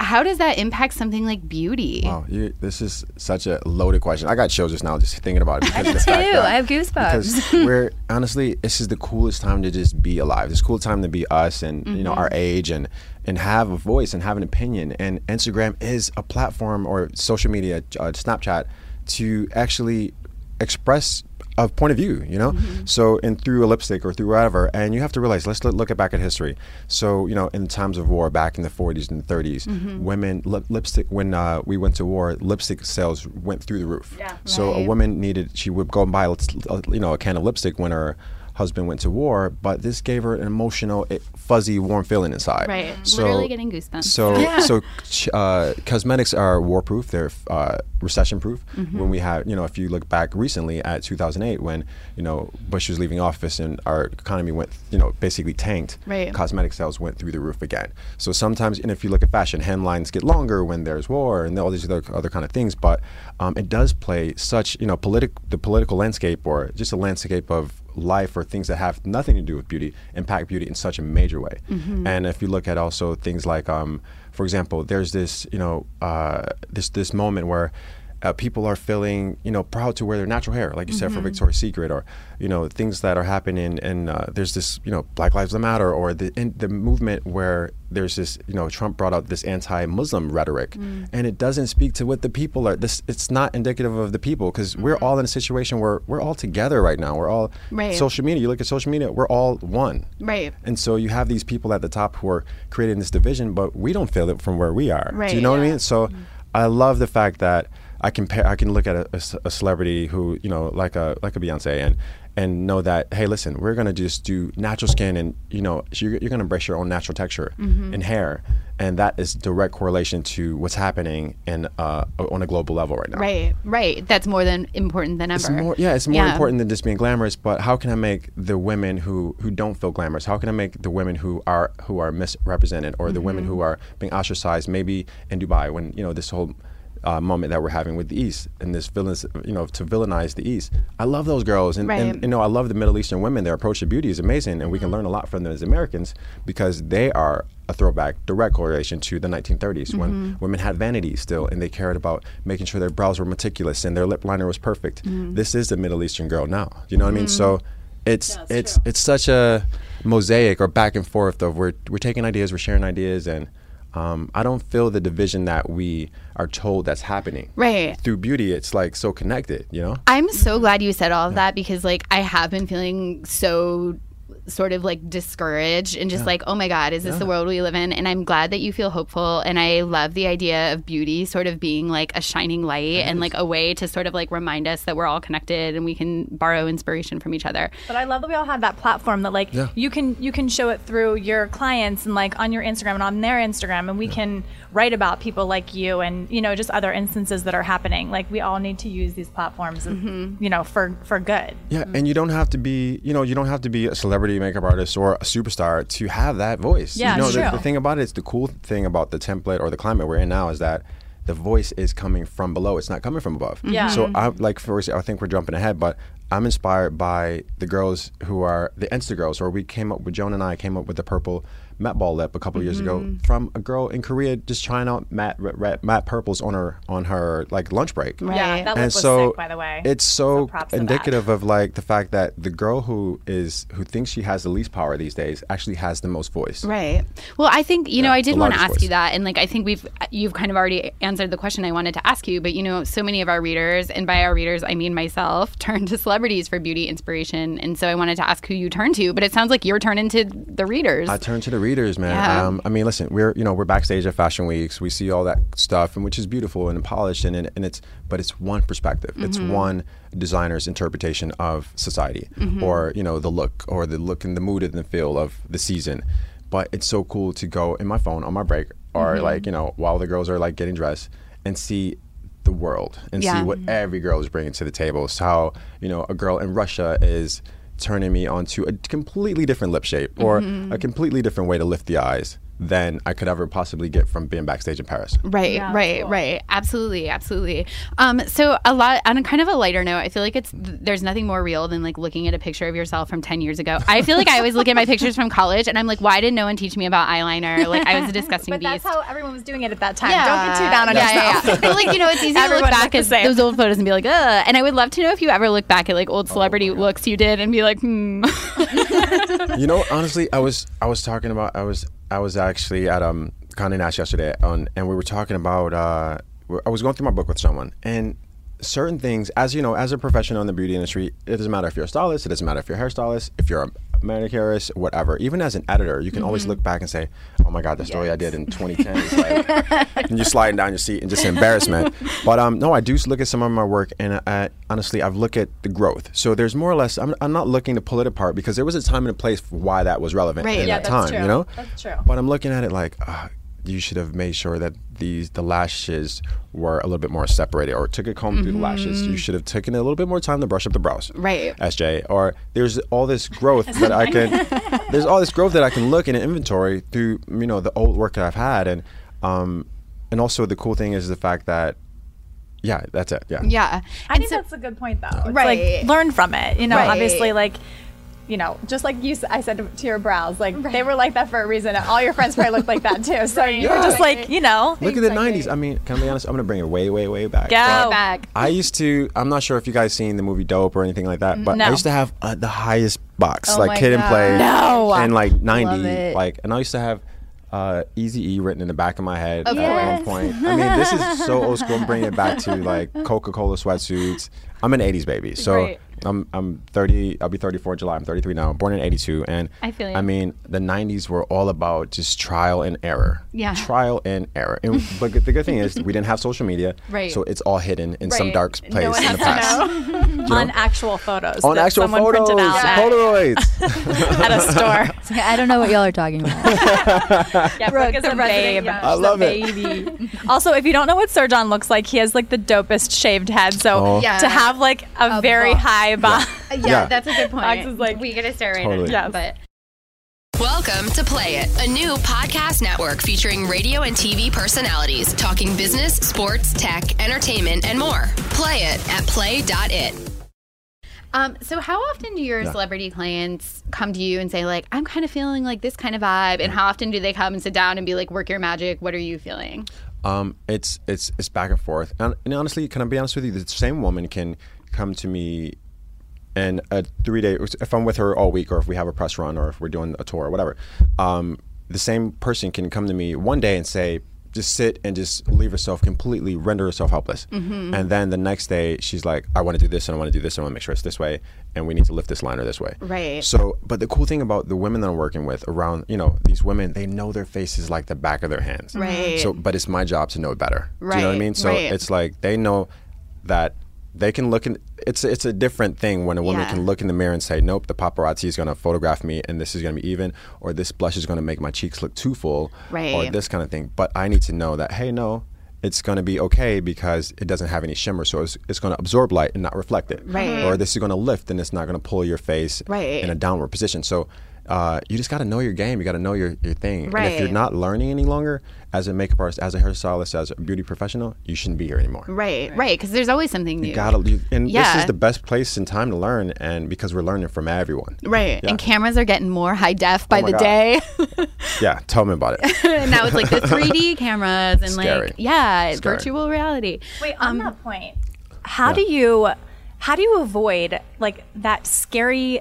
how does that impact something like beauty? Wow, you, this is such a loaded question. I got chills just now just thinking about it. I do too. I have goosebumps. Because we're, honestly, this is the coolest time to just be alive. It's a cool time to be us and, mm-hmm. you know, our age and and have a voice and have an opinion. And Instagram is a platform or social media, uh, Snapchat, to actually express a point of view, you know? Mm-hmm. So, and through a lipstick or through whatever, and you have to realize, let's look, look back at history. So, you know, in times of war, back in the forties and thirties, mm-hmm. women, lip, lipstick, when uh, we went to war, lipstick sales went through the roof. Yeah, so right. a woman needed, she would go and buy, you know, a can of lipstick when her husband went to war, but this gave her an emotional, fuzzy, warm feeling inside. Right, so, literally getting goosebumps. So, yeah. so uh, cosmetics are war-proof. They're uh, recession-proof. Mm-hmm. When we have, you know, if you look back recently at two thousand eight, when you know Bush was leaving office and our economy went, you know, basically tanked. Right. Cosmetic sales went through the roof again. So sometimes, and if you look at fashion, hemlines get longer when there's war and all these other, other kind of things. But um, it does play such, you know, politic the political landscape or just a landscape of life or things that have nothing to do with beauty impact beauty in such a major way. Mm-hmm. And if you look at also things like, um, for example, there's this, you know, uh, this this moment where uh, people are feeling, you know, proud to wear their natural hair, like you mm-hmm. said, for Victoria's Secret, or, you know, things that are happening. And uh, there's this, you know, Black Lives Matter, or the in, the movement where there's this, you know, Trump brought out this anti-Muslim rhetoric, mm. and it doesn't speak to what the people are. This it's not indicative of the people, because mm-hmm. we're all in a situation where we're all together right now. We're all right. Social media. You look at social media, we're all one. Right. And so you have these people at the top who are creating this division, but we don't feel it from where we are. Right. Do you know yeah. what I mean? So. Mm-hmm. I love the fact that I can pair, I can look at a, a, a celebrity who, you know, like a like a Beyonce, and and know that, hey, listen, we're gonna just do natural skin, and you know you're, you're gonna embrace your own natural texture mm-hmm. and hair, and that is direct correlation to what's happening in uh, on a global level right now. Right, right. That's more than important than ever. It's more, yeah, it's more yeah. important than just being glamorous. But how can I make the women who, who don't feel glamorous? How can I make the women who are who are misrepresented, or mm-hmm. the women who are being ostracized, maybe in Dubai, when you know this whole. Uh, moment that we're having with the East, and this villains, you know, to villainize the East. I love those girls, and, right. and you know, I love the Middle Eastern women. Their approach to beauty is amazing, and we mm-hmm. can learn a lot from them as Americans, because they are a throwback, direct correlation to the nineteen thirties mm-hmm. when women had vanities still, and they cared about making sure their brows were meticulous and their lip liner was perfect. Mm-hmm. This is the Middle Eastern girl now. You know what mm-hmm. I mean? So it's yeah, it's true. It's such a mosaic or back and forth of we're we're taking ideas, we're sharing ideas, and. Um, I don't feel the division that we are told that's happening. Right. Through beauty, it's like so connected, you know? I'm so glad you said all of yeah. that, because like I have been feeling so sort of like discouraged and just yeah. like, oh my God, is this yeah. the world we live in? And I'm glad that you feel hopeful. And I love the idea of beauty sort of being like a shining light yes. and like a way to sort of like remind us that we're all connected and we can borrow inspiration from each other. But I love that we all have that platform that like yeah. you can you can show it through your clients and like on your Instagram and on their Instagram, and we yeah. can write about people like you and, you know, just other instances that are happening. Like we all need to use these platforms, mm-hmm. and, you know, for, for good. Yeah. Mm-hmm. And you don't have to be, you know, you don't have to be a celebrity makeup artist or a superstar to have that voice. Yeah, you know, the, the thing about it is the cool thing about the template or the climate we're in now is that the voice is coming from below. It's not coming from above. Yeah. So I like for example, I think we're jumping ahead, but I'm inspired by the girls who are the Insta girls, or we came up with Joan and I came up with the purple matte ball lip a couple of years mm-hmm. ago from a girl in Korea just trying out matte red, matte purples on her on her like lunch break. Right. Yeah, that looks so sick, by the way. It's so, so indicative of like the fact that the girl who is who thinks she has the least power these days actually has the most voice. Right. Well, I think you yeah, know I did want to ask voice. You that, and like I think we've you've kind of already answered the question I wanted to ask you, but you know so many of our readers, and by our readers I mean myself, turn to celebrities for beauty inspiration, and so I wanted to ask who you turn to, but it sounds like you're turning to the readers. I turn to the readers, man. Yeah. Um, I mean, listen, we're you know we're backstage at Fashion Weeks. We see all that stuff, and which is beautiful and polished, and and it's but it's one perspective. Mm-hmm. It's one designer's interpretation of society, mm-hmm. or you know the look, or the look and the mood and the feel of the season. But it's so cool to go in my phone on my break, or mm-hmm. like you know while the girls are like getting dressed, and see the world and yeah. see what every girl is bringing to the table. So how you know a girl in Russia is. Turning me onto a completely different lip shape or mm-hmm. a completely different way to lift the eyes than I could ever possibly get from being backstage in Paris. Right, yeah, right, cool. right. Absolutely, absolutely. Um, so a lot, on a kind of a lighter note, I feel like it's there's nothing more real than like looking at a picture of yourself from ten years ago. I feel like I always look at my pictures from college and I'm like, why did no one teach me about eyeliner? Like I was a disgusting but beast. But that's how everyone was doing it at that time. Yeah. Don't get too down on yeah, yourself. Yeah, yeah. And like, you know, it's easy to look back at those old photos and be like, ugh. And I would love to know if you ever look back at like old celebrity oh, looks you did and be like, hmm. You know, honestly, I was I was talking about, I was, I was actually at um, Condé Nast yesterday, on, and we were talking about. Uh, I was going through my book with someone, and certain things, as you know, as a professional in the beauty industry, it doesn't matter if you're a stylist, it doesn't matter if you're a hairstylist, if you're a manicurist, whatever. Even as an editor, you can mm-hmm. always look back and say, "Oh my God, the story yes. I did in twenty ten." Is like, and you're sliding down your seat and just embarrassment. But um, no, I do look at some of my work, and I, honestly, I've looked at the growth. So there's more or less. I'm, I'm not looking to pull it apart because there was a time and a place for why that was relevant right. at yeah, that time. True. You know, that's true. But I'm looking at it like. Uh, You should have made sure that these the lashes were a little bit more separated, or took a comb mm-hmm. through the lashes. You should have taken a little bit more time to brush up the brows. Right. S J. Or there's all this growth that I can. There's all this growth that I can look in an inventory through you know the old work that I've had, and um and also the cool thing is the fact that. Yeah, that's it. Yeah. Yeah, I and think so, that's a good point though. It's right. Like, learn from it. You know, right. obviously like. you know, just like you, I said to your brows, like right. they were like that for a reason. All your friends probably looked like that too. So right. you yeah. were just like, you know. Look at the nineties. I mean, can I be honest? I'm gonna bring it way, way, way back. Go back. I used to. I'm not sure if you guys seen the movie Dope or anything like that, but no. I used to have uh, the highest box, oh like Kid God. and Play, no. and like ninety, like, and I used to have. Uh, Eazy-E written in the back of my head okay. at yes. one point. I mean, this is so old school. I'm bringing it back to like Coca-Cola sweatsuits. I'm an eighties baby, so right. I'm I'm thirty. I'll be thirty-four in July. I'm thirty-three now. Born in eighty-two, and I feel you. I mean, the nineties were all about just trial and error. Yeah, trial and error. And but the good thing is we didn't have social media, right? So it's all hidden in right. some dark place no in the past. You know? On actual photos. On actual photos. Yeah. Polaroids. At a store. It's like, I don't know what y'all are talking about. yeah, Brooke is a babe. Yeah. I love it. Also, if you don't know what Sir John looks like, he has like the dopest shaved head. So oh. yeah. to have like a, a very box. high box. Yeah. Yeah, yeah, that's a good point. Box is like, we gotta start right totally. now. Yes. But. Welcome to Play It, a new podcast network featuring radio and T V personalities talking business, sports, tech, entertainment, and more. Play it at play dot it. Um, so how often do your yeah. celebrity clients come to you and say, like, I'm kind of feeling like this kind of vibe? And how often do they come and sit down and be like, work your magic? What are you feeling? Um, it's it's it's back and forth. And, and honestly, can I be honest with you? The same woman can come to me in a three-day, if I'm with her all week or if we have a press run or if we're doing a tour or whatever, um, the same person can come to me one day and say, just sit and just leave herself completely, render herself helpless. Mm-hmm. And then the next day, she's like, I want to do this and I want to do this and I want to make sure it's this way and we need to lift this liner this way. Right. So, but the cool thing about the women that I'm working with around, you know, these women, they know their faces like the back of their hands. Right. So, but it's my job to know better. Right. Do you know what I mean? So right. it's like, they know that they can look in, it's, it's a different thing when a woman yeah. can look in the mirror and say, nope, the paparazzi is going to photograph me and this is going to be even, or this blush is going to make my cheeks look too full, right. or this kind of thing. But I need to know that, hey, no, it's going to be okay because it doesn't have any shimmer, so it's, it's going to absorb light and not reflect it. Right. Or this is going to lift and it's not going to pull your face right. in a downward position. So uh, you just got to know your game. You got to know your, your thing. Right. And if you're not learning any longer, as a makeup artist, as a hairstylist, as a beauty professional, you shouldn't be here anymore. Right, right, because there's always something new. You gotta, you, and yeah. this is the best place and time to learn, and because we're learning from everyone. Right, yeah. and cameras are getting more high def by oh the God. day. yeah, tell me about it. And now it's like the three D cameras and Scary. like, yeah, Scary. virtual reality. Wait, on um, that point, how yeah. do you, how do you avoid like that scary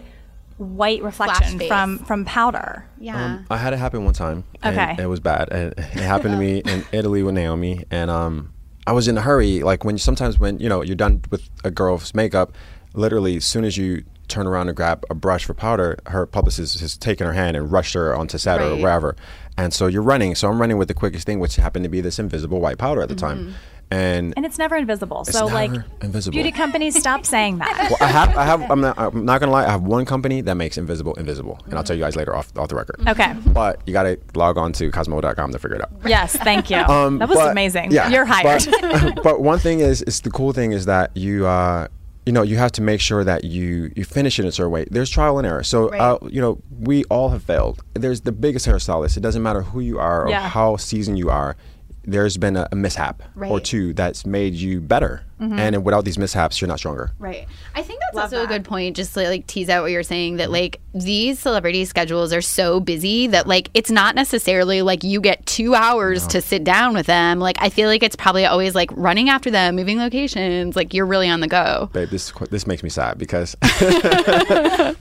white reflection from from powder? Yeah, um, I had it happen one time. And okay, it was bad. It, it happened to me in Italy with Naomi, and um, I was in a hurry. Like when sometimes when you know you're done with a girl's makeup, literally as soon as you turn around and grab a brush for powder, her publicist has taken her hand and rushed her onto set right. or wherever, and so you're running. So I'm running with the quickest thing, which happened to be this invisible white powder at the mm-hmm. time. And, and it's never invisible. It's so never like invisible. Beauty companies stop saying that. Well, I have, I have. I'm not, I'm not gonna lie. I have one company that makes invisible invisible, and mm-hmm. I'll tell you guys later off, off the record. Okay. But you gotta log on to Cosmo dot com to figure it out. Yes, thank you. Um, that was but, amazing. Yeah, you're hired. But, but one thing is, is the cool thing is that you, uh, you know, you have to make sure that you you finish it in a certain way. There's trial and error. So right. uh, you know, we all have failed. There's the biggest hairstylist. It doesn't matter who you are or yeah. how seasoned you are. There's been a, a mishap right. or two that's made you better. Mm-hmm. And without these mishaps, you're not stronger. Right. I think that's Love also that. a good point, just to like tease out what you're saying, that like these celebrity schedules are so busy that like it's not necessarily like you get two hours no. to sit down with them. Like I feel like it's probably always like running after them, moving locations, like you're really on the go. Babe, this this makes me sad because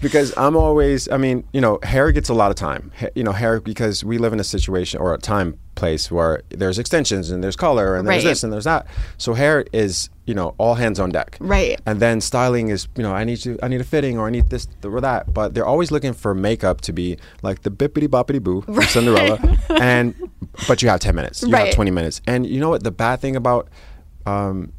because I'm always, I mean, you know, hair gets a lot of time. Ha- you know, hair, because we live in a situation or a time place where there's extensions and there's color and there's right. this and there's that. So hair is, you know, all hands on deck. Right. And then styling is, you know, I need to, I need a fitting or I need this or that. But they're always looking for makeup to be like the bippity boppity boo right. from Cinderella. And but you have ten minutes. You right. have twenty minutes. And you know what the bad thing about um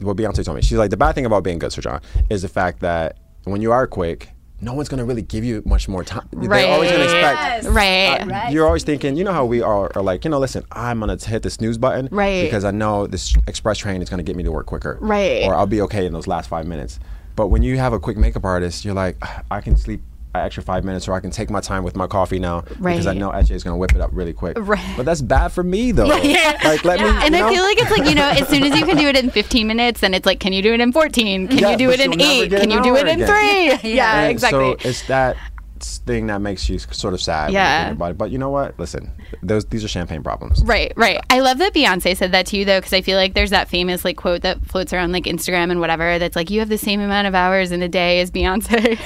what Beyonce told me, she's like, the bad thing about being good, Sir John, is the fact that when you are quick, no one's going to really give you much more time. Right. They're always going to expect. Yes. Right. Uh, right. You're always thinking, you know how we are, are like, you know, listen, I'm going to hit the snooze button. Right. Because I know this express train is going to get me to work quicker. Right. Or I'll be okay in those last five minutes. But when you have a quick makeup artist, you're like, I can sleep. extra five minutes so I can take my time with my coffee now, right. because I know Etche is going to whip it up really quick. Right. But that's bad for me, though. Yeah. Like, let yeah. me, and I know? feel like it's like, you know, as soon as you can do it in fifteen minutes, then it's like, can you do it in fourteen? Can yeah, you do it in eight? Can you do it in again. three? Yeah, and exactly. So it's that thing that makes you sort of sad yeah. when you think about it. But you know what? Listen, those these are champagne problems. Right, right. I love that Beyonce said that to you, though, because I feel like there's that famous like quote that floats around like Instagram and whatever that's like, you have the same amount of hours in a day as Beyonce.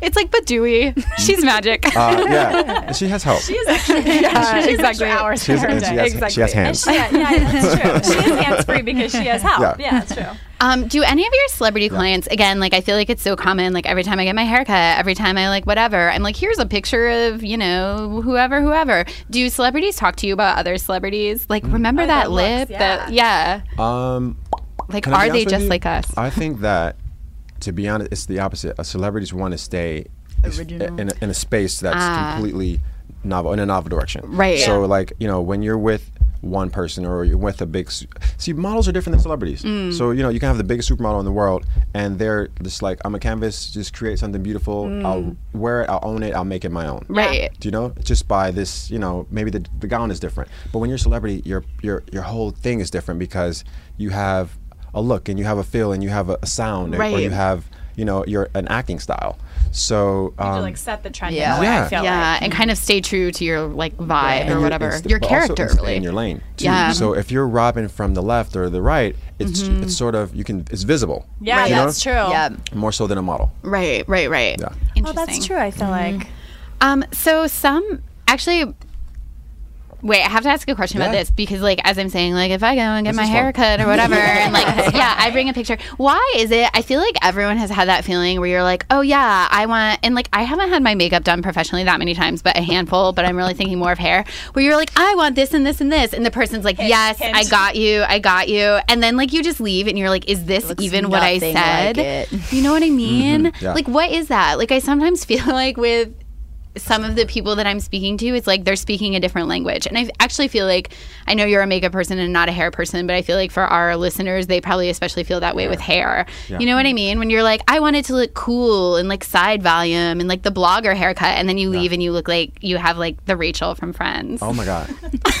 It's like, but do we? She's magic. Uh, yeah, she has help. She has extra, yeah, she has exactly. extra hours she has, in her day. She has, exactly. She has hands. She, yeah, yeah, that's true. She is hands-free because she has help. Yeah, yeah that's true. Um, do any of your celebrity clients, yeah. again, like I feel like it's so common, like every time I get my haircut, every time I like whatever, I'm like, here's a picture of, you know, whoever, whoever. Do celebrities talk to you about other celebrities? Like, mm. remember oh, that, that lip? Looks, yeah. The, yeah. Um, like, are they just you? like us? I think that, to be honest, it's the opposite. Celebrities want to stay Original. in a, in a space that's ah. completely novel, in a novel direction. Right. So, yeah. like, you know, when you're with one person or you're with a big... See, models are different than celebrities. Mm. So, you know, you can have the biggest supermodel in the world and they're just like, I'm a canvas, just create something beautiful. Mm. I'll wear it, I'll own it, I'll make it my own. Right. Do you know? Just by this, you know, maybe the, the gown is different. But when you're a celebrity, your your your whole thing is different because you have a look and you have a feel and you have a, a sound right. or, or you have, you know, you're an acting style. So um, you have to like set the trend yeah. in the way yeah. I feel yeah. like. And kind of stay true to your like vibe yeah. or whatever. Insta- your character really. In your lane too. Yeah. So if you're robbing from the left or the right, it's mm-hmm. it's sort of you can it's visible. Yeah, right. that's know? true. Yeah. More so than a model. Right, right, right. Yeah. Interesting. Well, that's true, I feel mm-hmm. like. Um so some actually Wait, I have to ask a question yeah. about this because, like, as I'm saying, like, if I go and get this my haircut or whatever, and, like, yeah, I bring a picture. Why is it? I feel like everyone has had that feeling where you're like, oh, yeah, I want, and, like, I haven't had my makeup done professionally that many times, but a handful, but I'm really thinking more of hair, where you're like, I want this and this and this. And the person's like, hint, yes, hint. I got you, I got you. And then, like, you just leave and you're like, is this even what I said? Like, you know what I mean? Mm-hmm. Yeah. Like, what is that? Like, I sometimes feel like with some of the people that I'm speaking to, it's like they're speaking a different language. And I actually feel like, I know you're a makeup person and not a hair person, but I feel like for our listeners, they probably especially feel that way hair. with hair. Yeah. You know what I mean? When you're like, I want it to look cool and like side volume and like the blogger haircut, and then you leave yeah. and you look like you have like the Rachel from Friends. Oh my God.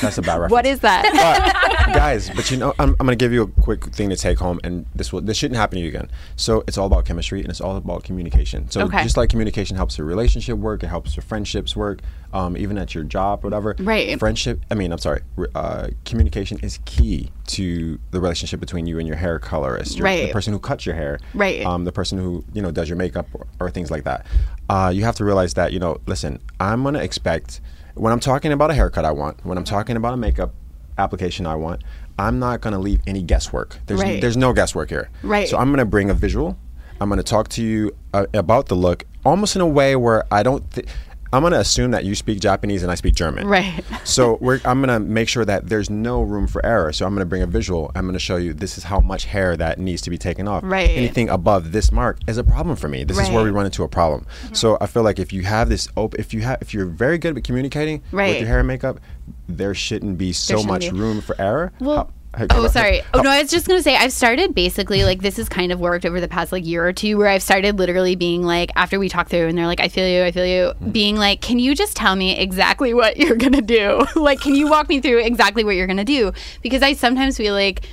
That's a bad reference. What is that? But, guys, but you know, I'm, I'm going to give you a quick thing to take home, and this will, this shouldn't happen to you again. So it's all about chemistry and it's all about communication. So okay. just like communication helps your relationship work, it helps your friendships work, um, even at your job, whatever. Right. Friendship, I mean, I'm sorry, uh, communication is key to the relationship between you and your hair colorist, your, right. the person who cuts your hair, right. um, the person who, you know, does your makeup or, or things like that. Uh, you have to realize that, you know, listen, I'm going to expect, when I'm talking about a haircut I want, when I'm talking about a makeup application I want, I'm not going to leave any guesswork. There's, right. there's no guesswork here. Right. So I'm going to bring a visual. I'm going to talk to you uh, about the look, almost in a way where I don't... Th- I'm going to assume that you speak Japanese and I speak German. Right. So we're, I'm going to make sure that there's no room for error. So I'm going to bring a visual. I'm going to show you this is how much hair that needs to be taken off. Right. Anything above this mark is a problem for me. This right. is where we run into a problem. Mm-hmm. So I feel like if you have this, op- if you have, if you're very good at communicating right. with your hair and makeup, there shouldn't be so shouldn't much be. room for error. Well, how- Oh, sorry. Oh, no, I was just going to say, I've started basically, like, this has kind of worked over the past, like, year or two, where I've started literally being, like, after we talk through, and they're like, I feel you, I feel you, mm-hmm. being like, can you just tell me exactly what you're going to do? Like, can you walk me through exactly what you're going to do? Because I sometimes feel like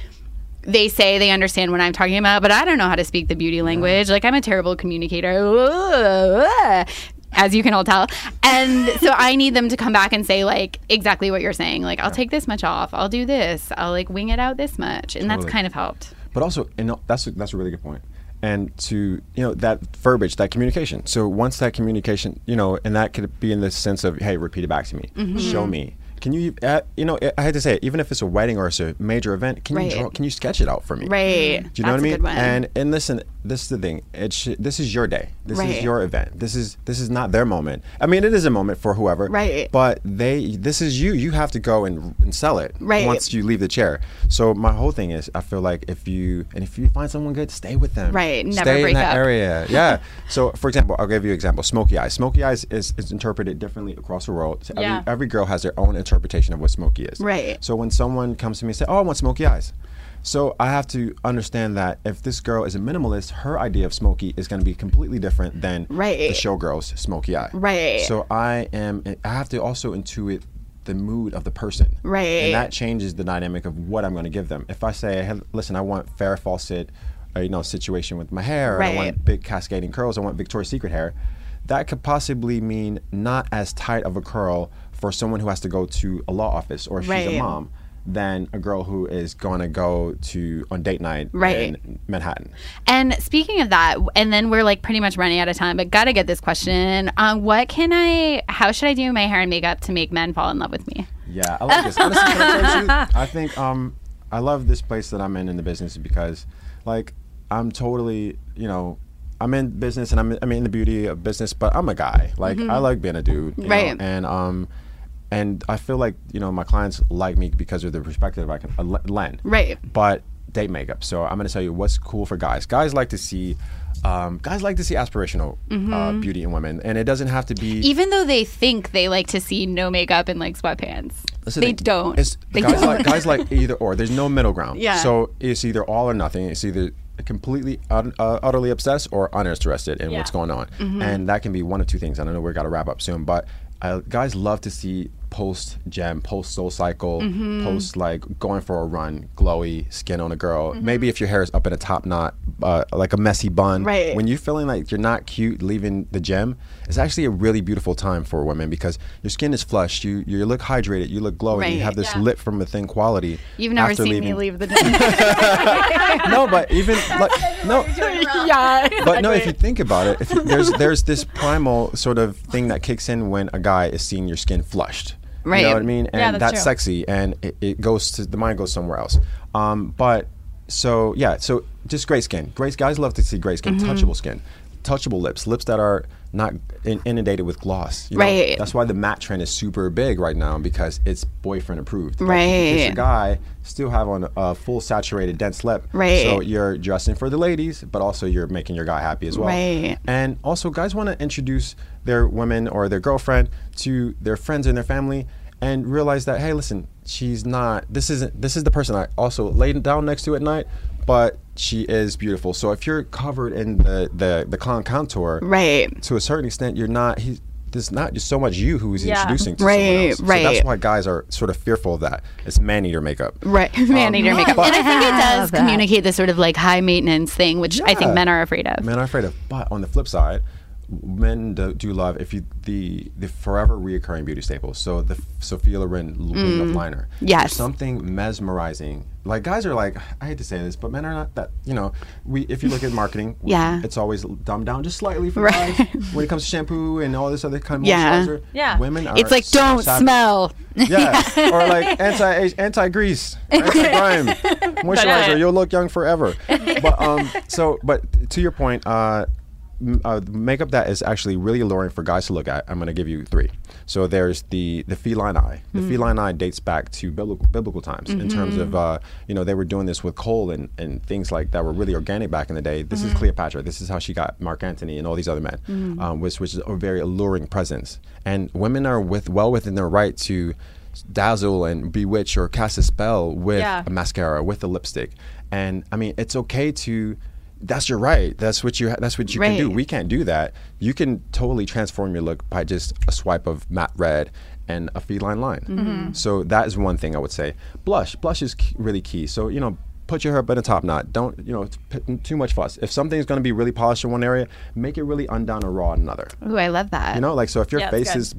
they say they understand what I'm talking about, but I don't know how to speak the beauty language. Like, I'm a terrible communicator. As you can all tell. And so I need them to come back and say, like, exactly what you're saying. Like, I'll yeah. take this much off. I'll do this. I'll, like, wing it out this much. And totally. That's kind of helped. But also, and that's a, that's a really good point. And to, you know, that verbiage, that communication. So once that communication, you know, and that could be in the sense of, hey, repeat it back to me. Mm-hmm. Show me. Can you, uh, you know, I had to say it, even if it's a wedding or it's a major event, can right. you draw, can you sketch it out for me? Right. Do you know That's what I mean? A good one. And and listen, this is the thing. It sh- this is your day. This right. is your event. This is this is not their moment. I mean, it is a moment for whoever. Right. But they, this is you. You have to go and, and sell it. Right. Once you leave the chair. So my whole thing is, I feel like if you and if you find someone good, stay with them. Right. Never stay break in that up. area. Yeah. So for example, I'll give you an example. Smoky eyes. Smoky eyes is, is interpreted differently across the world. So every, yeah. every girl has their own interpretation. interpretation of what smoky is. Right. So when someone comes to me and says, oh, I want smoky eyes, So I have to understand that if this girl is a minimalist, her idea of smoky is going to be completely different than right. the showgirl's smoky eye. Right. So I am. I have to also intuit the mood of the person. Right. And that changes the dynamic of what I'm going to give them. If I say, hey, listen, I want Farrah Fawcett, or, you know, situation with my hair. Right. I want big cascading curls. I want Victoria's Secret hair. That could possibly mean not as tight of a curl for someone who has to go to a law office or if right. she's a mom than a girl who is going to go to on date night right. in Manhattan. And speaking of that, and then we're like pretty much running out of time, but got to get this question. Um, what can I, how should I do my hair and makeup to make men fall in love with me? Yeah, I like this. Honestly, I think um, I love this place that I'm in in the business because like I'm totally, you know, I'm in business and I'm, I'm in the beauty of business, but I'm a guy. Like mm-hmm. I like being a dude. You right. know? And um, and I feel like, you know, my clients like me because of the perspective I can uh, lend. Right. But date makeup. So I'm gonna tell you what's cool for guys. Guys like to see, um, guys like to see aspirational mm-hmm. uh, beauty in women, and it doesn't have to be. Even though they think they like to see no makeup and like sweatpants, listen, they, they don't. It's, they guys don't. Like guys like either or. There's no middle ground. Yeah. So it's either all or nothing. It's either completely uh, utterly obsessed or uninterested in yeah. what's going on, mm-hmm. and that can be one of two things. I don't know. We're gotta wrap up soon, but uh, guys love to see post gem, post soul cycle, mm-hmm. post like going for a run, glowy skin on a girl. Mm-hmm. Maybe if your hair is up in a top knot, uh, like a messy bun. Right. When you're feeling like you're not cute leaving the gym, it's actually a really beautiful time for women because your skin is flushed, you you look hydrated, you look glowing, right. you have this yeah. lip from a thin quality. You've never seen leaving. me leave the gym. No, but even like no, yeah. But no, if you think about it, if you, there's there's this primal sort of thing that kicks in when a guy is seeing your skin flushed. Right. You know what I mean? And yeah, that's, that's true. Sexy, and it, it goes to the mind goes somewhere else. Um, but so yeah, so just great skin. Great guys love to see great skin, mm-hmm. touchable skin, touchable lips, lips that are not in, inundated with gloss. You know? Right. That's why the matte trend is super big right now because it's boyfriend approved. Right. It's a guy still have on a full saturated dense lip. Right. So you're dressing for the ladies, but also you're making your guy happy as well. Right. And also, guys want to introduce their women or their girlfriend to their friends and their family and realize that, hey, listen, she's not. This isn't. This is the person I also laid down next to at night, but she is beautiful. So if you're covered in the the, the con contour, right, to a certain extent, you're not. He's, there's not just so much you who he's yeah. introducing to right, someone else. So right. that's why guys are sort of fearful of that. It's man-eater makeup. Right, man-eater um, makeup. And I think it does that. communicate this sort of like high-maintenance thing, which yeah. I think men are afraid of. Men are afraid of. But on the flip side, men do, do love if you the the forever reoccurring beauty staples. So the Sophia Loren mm. of liner. Yes. There's something mesmerizing. Like guys are like, I hate to say this, but men are not that. You know, we if you look at marketing, yeah. we, it's always dumbed down just slightly for right. guys when it comes to shampoo and all this other kind of yeah. moisturizer. Yeah. Women are. It's like so don't savage. smell. Yeah. yeah. Or like anti anti grease, anti grime moisturizer. You'll look young forever. But um, so but to your point, uh. Uh, makeup that is actually really alluring for guys to look at. I'm going to give you three. So there's the the feline eye. The mm-hmm. feline eye dates back to biblical, biblical times mm-hmm. in terms of uh, you know, they were doing this with coal and, and things like that were really organic back in the day. This mm-hmm. is Cleopatra. This is how she got Mark Antony and all these other men, mm-hmm. um, which which is a very alluring presence. And women are with well within their right to dazzle and bewitch or cast a spell with yeah. a mascara, with a lipstick. And I mean, it's okay to. That's your right. That's what you. Ha- that's what you right. can do. We can't do that. You can totally transform your look by just a swipe of matte red and a feline line. Mm-hmm. So that is one thing I would say. Blush. Blush is key, really key. So you know, put your hair up in a top knot. Don't you know? P- too much fuss. If something is going to be really polished in one area, make it really undone or raw in another. Ooh, I love that. You know, like so if your yeah, face is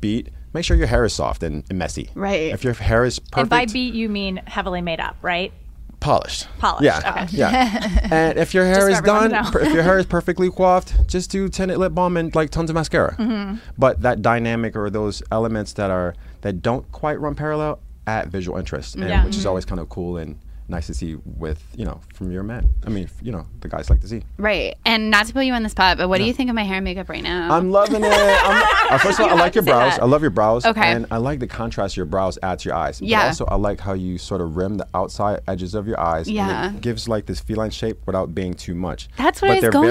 beat. Make sure your hair is soft and, and messy. Right. If your hair is perfect. And by beat you mean heavily made up, right? Polished. Polished. Yeah. Okay. Yeah. And if your hair is done, per, if your hair is perfectly coiffed, just do tinted lip balm and like tons of mascara. Mm-hmm. But that dynamic or those elements that are that don't quite run parallel at visual interest, and, yeah. which mm-hmm. is always kind of cool and nice to see with, you know, from your men. I mean, you know, the guys like to see. Right. And not to put you on the spot, but what no. do you think of my hair and makeup right now? I'm loving it. I'm, uh, first of all, you I like your brows. That. I love your brows. Okay. And I like the contrast your brows add to your eyes. Yeah. But also, I like how you sort of rim the outside edges of your eyes. Yeah. And it gives like this feline shape without being too much. That's what but I was going for. But they're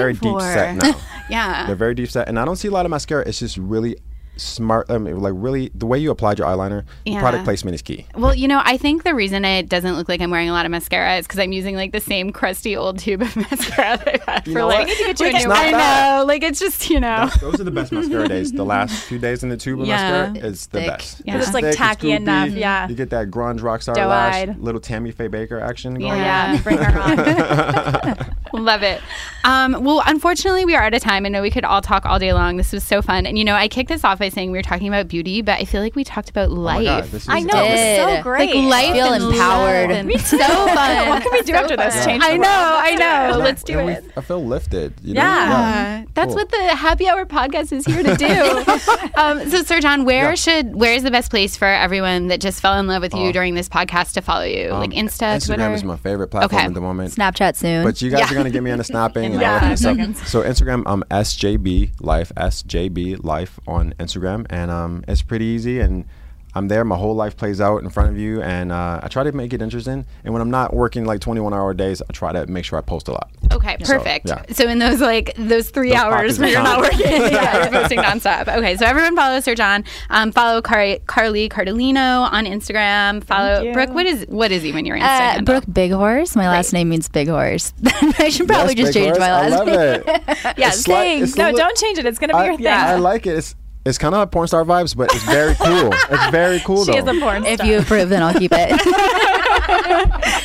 very deep set now. Yeah. They're very deep set. And I don't see a lot of mascara. It's just really smart, I mean, like really, the way you applied your eyeliner, yeah. the product placement is key. Well, you know, I think the reason it doesn't look like I'm wearing a lot of mascara is because I'm using like the same crusty old tube of mascara that I've had you for like, you get you like a new I bad. know, like it's just, you know. That's, those are the best mascara days. The last few days in the tube of yeah. mascara is the thick. best. Yeah. It's, it's thick, like tacky it's enough, yeah. You get that grunge rockstar lash, little Tammy Faye Baker action going yeah. on. Yeah, bring her on. Love it. Um, well, unfortunately, we are out of time. I know we could all talk all day long. This was so fun. And, you know, I kicked this off by saying we were talking about beauty, but I feel like we talked about life. Oh God, this is I know. It was so great. Like life I feel and empowered. And so fun. What can we do so after fun. this? Change I know. I know. Let's do and it. We, I feel lifted. You know? yeah. yeah. That's cool. What the Happy Hour podcast is here to do. um, so, Sir John, where yeah. should where is the best place for everyone that just fell in love with you oh. during this podcast to follow you? Um, like Insta, Instagram Twitter? Instagram is my favorite platform okay. at the moment. Snapchat soon. But you guys yeah. are going to get me into snapping and yeah. all that stuff. So Instagram, um, S J B Life, S J B Life on Instagram, and um, it's pretty easy, and I'm there. My whole life plays out in front of you, and uh, I try to make it interesting. And when I'm not working like twenty-one hour days, I try to make sure I post a lot. Okay, so, perfect. Yeah. So in those like those three those hours where you're not working, yeah, you're posting nonstop. Okay, so everyone follow Sir John. Um, follow Car- Carly Cardellino on Instagram. Follow Brooke. What is what is even your Instagram? Uh, Brooke Big Horse. My last right. name means Big Horse. I should probably yes, just change horse. my last name. I love name. it. yeah, it's sli- it's no, little, don't change it. It's gonna be I, your thing. Yeah, I like it. It's, It's kind of porn star vibes, but it's very cool. It's very cool, she though. She is a porn star. If you approve, then I'll keep it.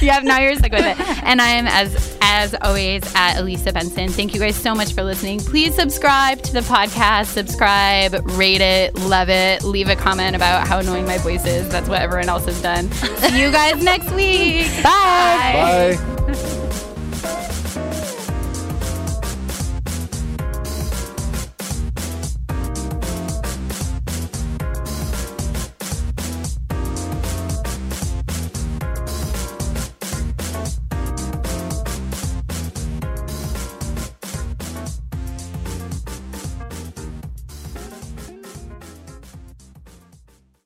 Yeah, now you're stuck with it. And I am, as as always, at Alisa Benson. Thank you guys so much for listening. Please subscribe to the podcast. Subscribe, rate it, love it. Leave a comment about how annoying my voice is. That's what everyone else has done. See you guys next week. Bye. Bye. Bye.